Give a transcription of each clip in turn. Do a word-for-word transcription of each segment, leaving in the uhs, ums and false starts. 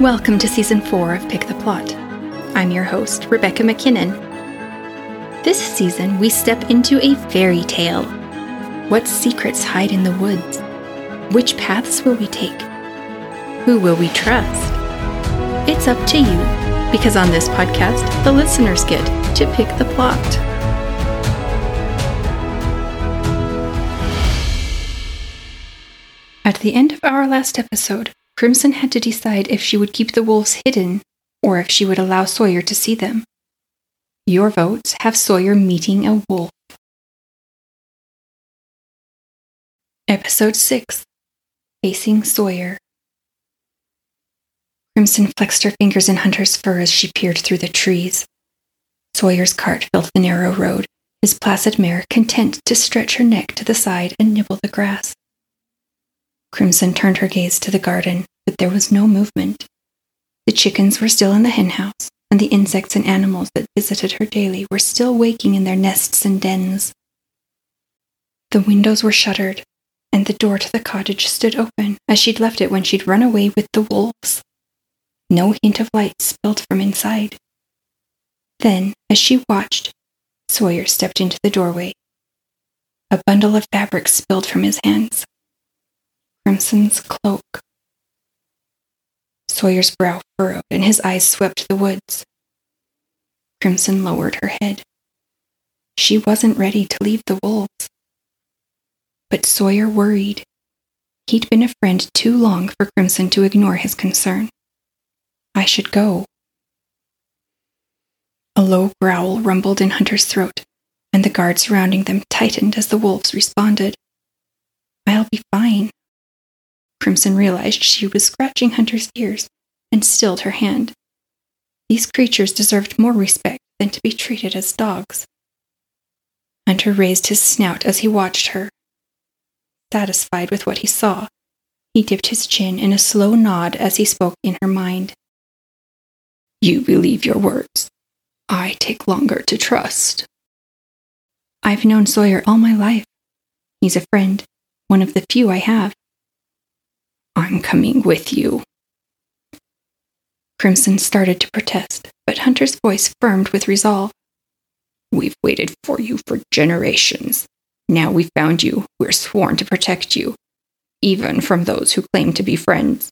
Welcome to Season four of Pick the Plot. I'm your host, Rebecca McKinnon. This season, we step into a fairy tale. What secrets hide in the woods? Which paths will we take? Who will we trust? It's up to you, because on this podcast, the listeners get to pick the plot. At the end of our last episode, Crimson had to decide if she would keep the wolves hidden, or if she would allow Sawyer to see them. Your votes have Sawyer meeting a wolf. Episode six. Facing Sawyer. Crimson flexed her fingers in Hunter's fur as she peered through the trees. Sawyer's cart filled the narrow road, his placid mare content to stretch her neck to the side and nibble the grass. Crimson turned her gaze to the garden, but there was no movement. The chickens were still in the henhouse, and the insects and animals that visited her daily were still waking in their nests and dens. The windows were shuttered, and the door to the cottage stood open as she'd left it when she'd run away with the wolves. No hint of light spilled from inside. Then, as she watched, Sawyer stepped into the doorway. A bundle of fabric spilled from his hands. Crimson's cloak. Sawyer's brow furrowed and his eyes swept the woods. Crimson lowered her head. She wasn't ready to leave the wolves. But Sawyer worried. He'd been a friend too long for Crimson to ignore his concern. I should go. A low growl rumbled in Hunter's throat, and the guards surrounding them tightened as the wolves responded. I'll be fine. Crimson realized she was scratching Hunter's ears and stilled her hand. These creatures deserved more respect than to be treated as dogs. Hunter raised his snout as he watched her. Satisfied with what he saw, he dipped his chin in a slow nod as he spoke in her mind. You believe your words. I take longer to trust. I've known Sawyer all my life. He's a friend, one of the few I have. I'm coming with you. Crimson started to protest, but Hunter's voice firmed with resolve. We've waited for you for generations. Now we've found you. We're sworn to protect you, even from those who claim to be friends.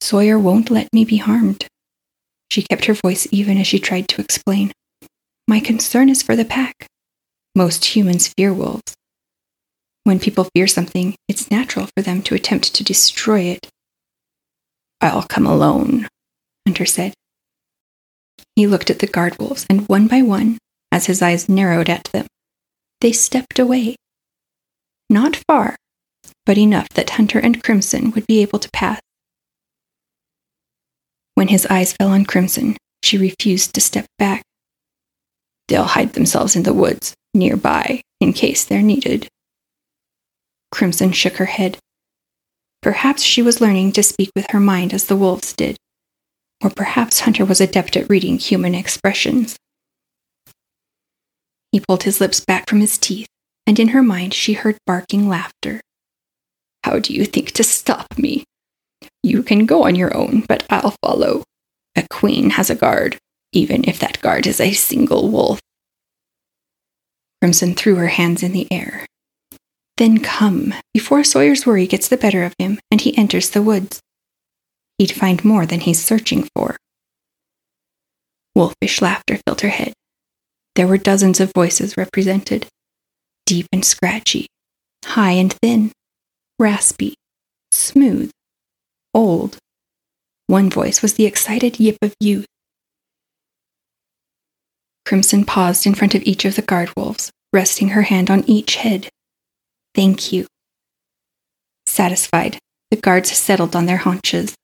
Sawyer won't let me be harmed. She kept her voice even as she tried to explain. My concern is for the pack. Most humans fear wolves. When people fear something, it's natural for them to attempt to destroy it. I'll come alone, Hunter said. He looked at the guard wolves, and one by one, as his eyes narrowed at them, they stepped away. Not far, but enough that Hunter and Crimson would be able to pass. When his eyes fell on Crimson, she refused to step back. They'll hide themselves in the woods, nearby, in case they're needed. Crimson shook her head. Perhaps she was learning to speak with her mind as the wolves did, or perhaps Hunter was adept at reading human expressions. He pulled his lips back from his teeth, and in her mind she heard barking laughter. How do you think to stop me? You can go on your own, but I'll follow. A queen has a guard, even if that guard is a single wolf. Crimson threw her hands in the air. Then come, before Sawyer's worry gets the better of him and he enters the woods. He'd find more than he's searching for. Wolfish laughter filled her head. There were dozens of voices represented. Deep and scratchy, high and thin, raspy, smooth, old. One voice was the excited yip of youth. Crimson paused in front of each of the guard wolves, resting her hand on each head. Thank you. Satisfied, the guards settled on their haunches.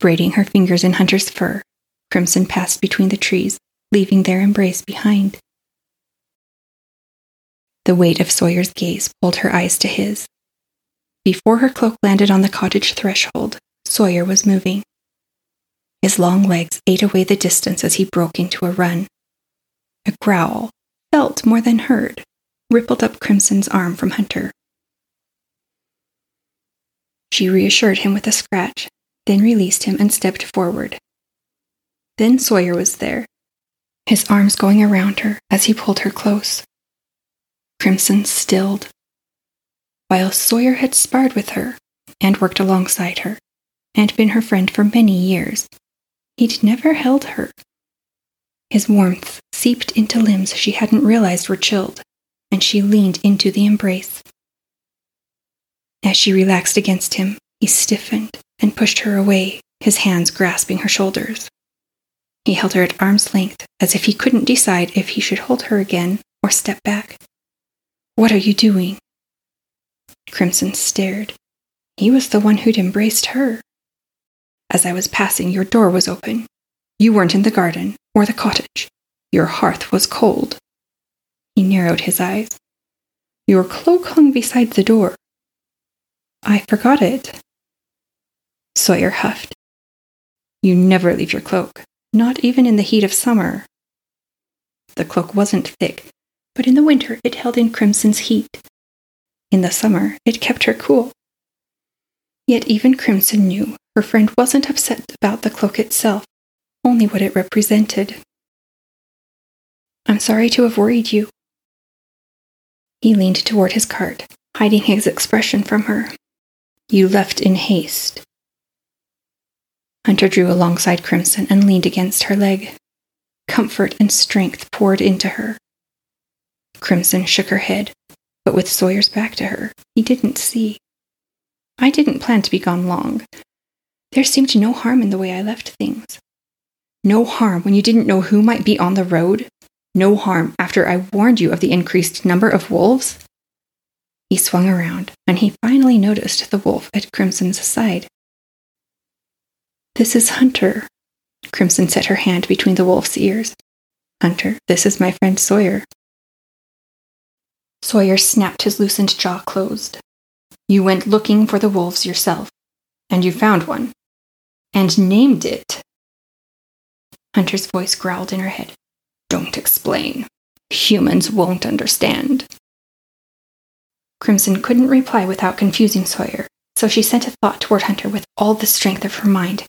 Braiding her fingers in Hunter's fur, Crimson passed between the trees, leaving their embrace behind. The weight of Sawyer's gaze pulled her eyes to his. Before her cloak landed on the cottage threshold, Sawyer was moving. His long legs ate away the distance as he broke into a run. A growl, felt more than heard, rippled up Crimson's arm from Hunter. She reassured him with a scratch, then released him and stepped forward. Then Sawyer was there, his arms going around her as he pulled her close. Crimson stilled. While Sawyer had sparred with her, and worked alongside her, and been her friend for many years, he'd never held her. His warmth seeped into limbs she hadn't realized were chilled, and she leaned into the embrace. As she relaxed against him, he stiffened and pushed her away, his hands grasping her shoulders. He held her at arm's length, as if he couldn't decide if he should hold her again or step back. "What are you doing?" Crimson stared. He was the one who'd embraced her. "As I was passing, your door was open. You weren't in the garden or the cottage. Your hearth was cold." He narrowed his eyes. "Your cloak hung beside the door." "I forgot it." Sawyer huffed. "You never leave your cloak, not even in the heat of summer." The cloak wasn't thick, but in the winter it held in Crimson's heat. In the summer, it kept her cool. Yet even Crimson knew her friend wasn't upset about the cloak itself, only what it represented. "I'm sorry to have worried you." He leaned toward his cart, hiding his expression from her. "You left in haste." Hunter drew alongside Crimson and leaned against her leg. Comfort and strength poured into her. Crimson shook her head, but with Sawyer's back to her, he didn't see. "I didn't plan to be gone long. There seemed no harm in the way I left things." "No harm when you didn't know who might be on the road? No harm after I warned you of the increased number of wolves?" He swung around, and he finally noticed the wolf at Crimson's side. "This is Hunter." Crimson set her hand between the wolf's ears. "Hunter, this is my friend Sawyer." Sawyer snapped his loosened jaw closed. "You went looking for the wolves yourself, and you found one, and named it." Hunter's voice growled in her head. "Don't explain. Humans won't understand." Crimson couldn't reply without confusing Sawyer, so she sent a thought toward Hunter with all the strength of her mind.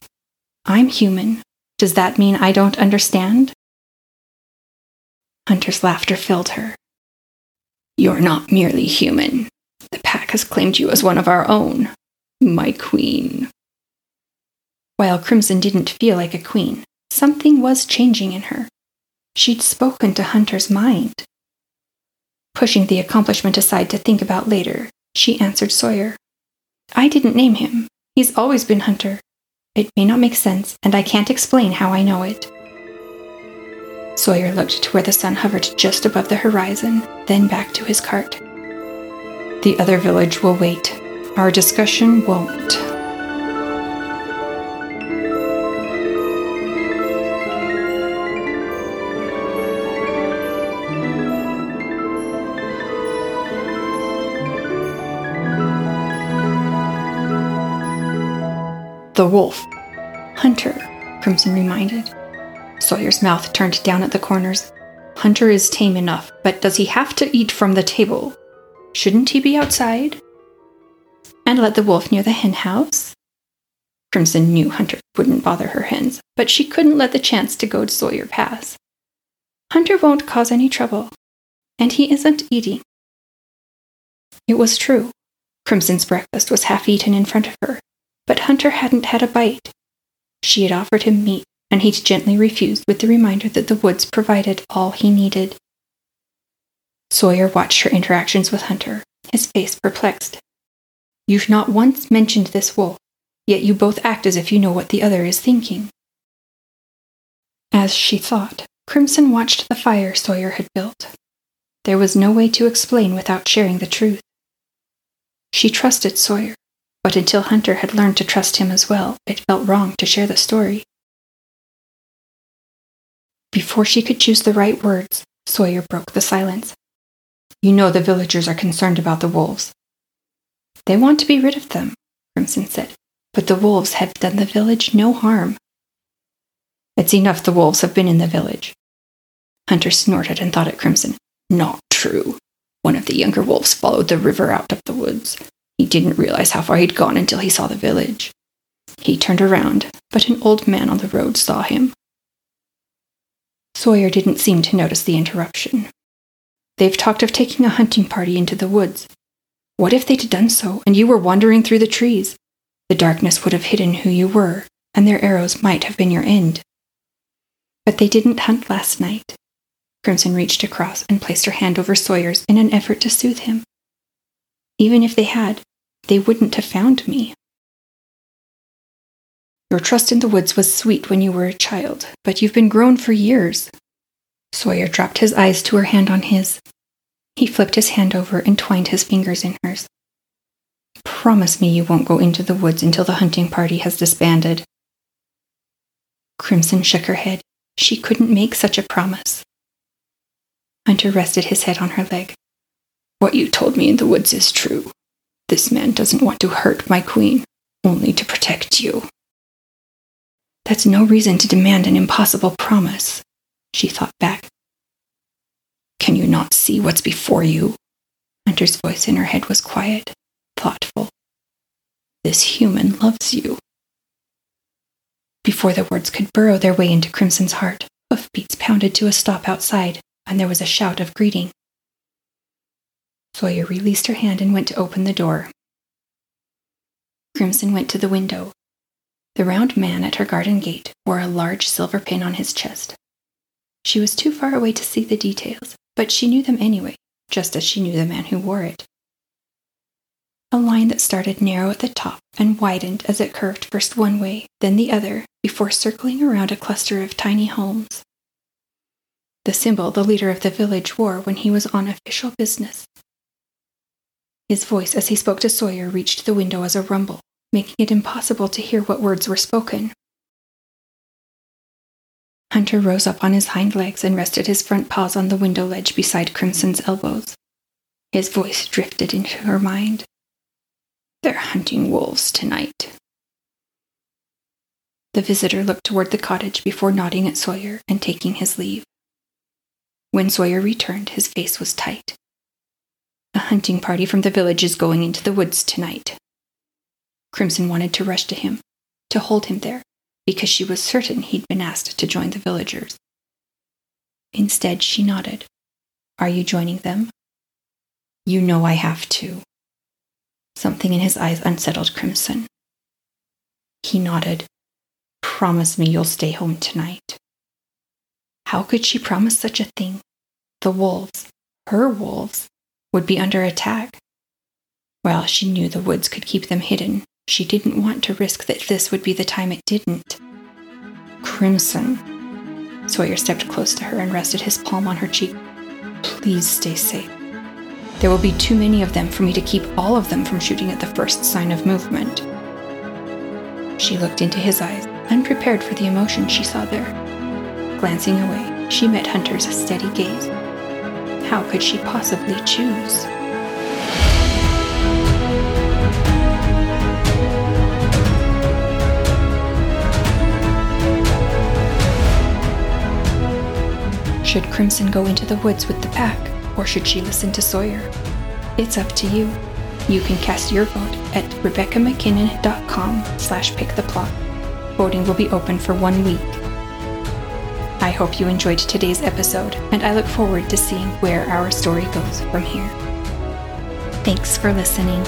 "I'm human. Does that mean I don't understand?" Hunter's laughter filled her. "You're not merely human. The pack has claimed you as one of our own. My queen." While Crimson didn't feel like a queen, something was changing in her. She'd spoken to Hunter's mind. Pushing the accomplishment aside to think about later, she answered Sawyer. "I didn't name him. He's always been Hunter. It may not make sense, and I can't explain how I know it." Sawyer looked to where the sun hovered just above the horizon, then back to his cart. "The other village will wait. Our discussion won't." "The wolf. Hunter," Crimson reminded. Sawyer's mouth turned down at the corners. "Hunter is tame enough, but does he have to eat from the table? Shouldn't he be outside? And let the wolf near the hen house?" Crimson knew Hunter wouldn't bother her hens, but she couldn't let the chance to goad Sawyer pass. "Hunter won't cause any trouble, and he isn't eating." It was true. Crimson's breakfast was half-eaten in front of her, but Hunter hadn't had a bite. She had offered him meat, and he'd gently refused with the reminder that the woods provided all he needed. Sawyer watched her interactions with Hunter, his face perplexed. "You've not once mentioned this wolf, yet you both act as if you know what the other is thinking." As she thought, Crimson watched the fire Sawyer had built. There was no way to explain without sharing the truth. She trusted Sawyer, but until Hunter had learned to trust him as well, it felt wrong to share the story. Before she could choose the right words, Sawyer broke the silence. "You know the villagers are concerned about the wolves." "They want to be rid of them," Crimson said, "but the wolves have done the village no harm." "It's enough the wolves have been in the village." Hunter snorted and thought at Crimson. "Not true. One of the younger wolves followed the river out of the woods. He didn't realize how far he'd gone until he saw the village. He turned around, but an old man on the road saw him. Sawyer didn't seem to notice the interruption. They've talked of taking a hunting party into the woods. What if they'd done so, and you were wandering through the trees? The darkness would have hidden who you were, and their arrows might have been your end. But they didn't hunt last night. Crimson reached across and placed her hand over Sawyer's in an effort to soothe him. Even if they had, they wouldn't have found me. Your trust in the woods was sweet when you were a child, but you've been grown for years. Sawyer dropped his eyes to her hand on his. He flipped his hand over and twined his fingers in hers. Promise me you won't go into the woods until the hunting party has disbanded. Crimson shook her head. She couldn't make such a promise. Hunter rested his head on her leg. What you told me in the woods is true. This man doesn't want to hurt my queen, only to protect you. That's no reason to demand an impossible promise, she thought back. Can you not see what's before you? Hunter's voice in her head was quiet, thoughtful. This human loves you. Before the words could burrow their way into Crimson's heart, hoofbeats pounded to a stop outside, and there was a shout of greeting. Sawyer released her hand and went to open the door. Crimson went to the window. The round man at her garden gate wore a large silver pin on his chest. She was too far away to see the details, but she knew them anyway, just as she knew the man who wore it. A line that started narrow at the top and widened as it curved first one way, then the other, before circling around a cluster of tiny homes. The symbol the leader of the village wore when he was on official business. His voice as he spoke to Sawyer reached the window as a rumble, making it impossible to hear what words were spoken. Hunter rose up on his hind legs and rested his front paws on the window ledge beside Crimson's elbows. His voice drifted into her mind. They're hunting wolves tonight. The visitor looked toward the cottage before nodding at Sawyer and taking his leave. When Sawyer returned, his face was tight. A hunting party from the village is going into the woods tonight. Crimson wanted to rush to him, to hold him there, because she was certain he'd been asked to join the villagers. Instead, she nodded. Are you joining them? You know I have to. Something in his eyes unsettled Crimson. He nodded. Promise me you'll stay home tonight. How could she promise such a thing? The wolves, her wolves, would be under attack. While she knew the woods could keep them hidden, she didn't want to risk that this would be the time it didn't. Crimson. Sawyer stepped close to her and rested his palm on her cheek. Please stay safe. There will be too many of them for me to keep all of them from shooting at the first sign of movement. She looked into his eyes, unprepared for the emotion she saw there. Glancing away, she met Hunter's steady gaze. How could she possibly choose? Should Crimson go into the woods with the pack, or should she listen to Sawyer? It's up to you. You can cast your vote at RebeccaMcKinnon.com slash pick the plot. Voting will be open for one week. I hope you enjoyed today's episode, and I look forward to seeing where our story goes from here. Thanks for listening.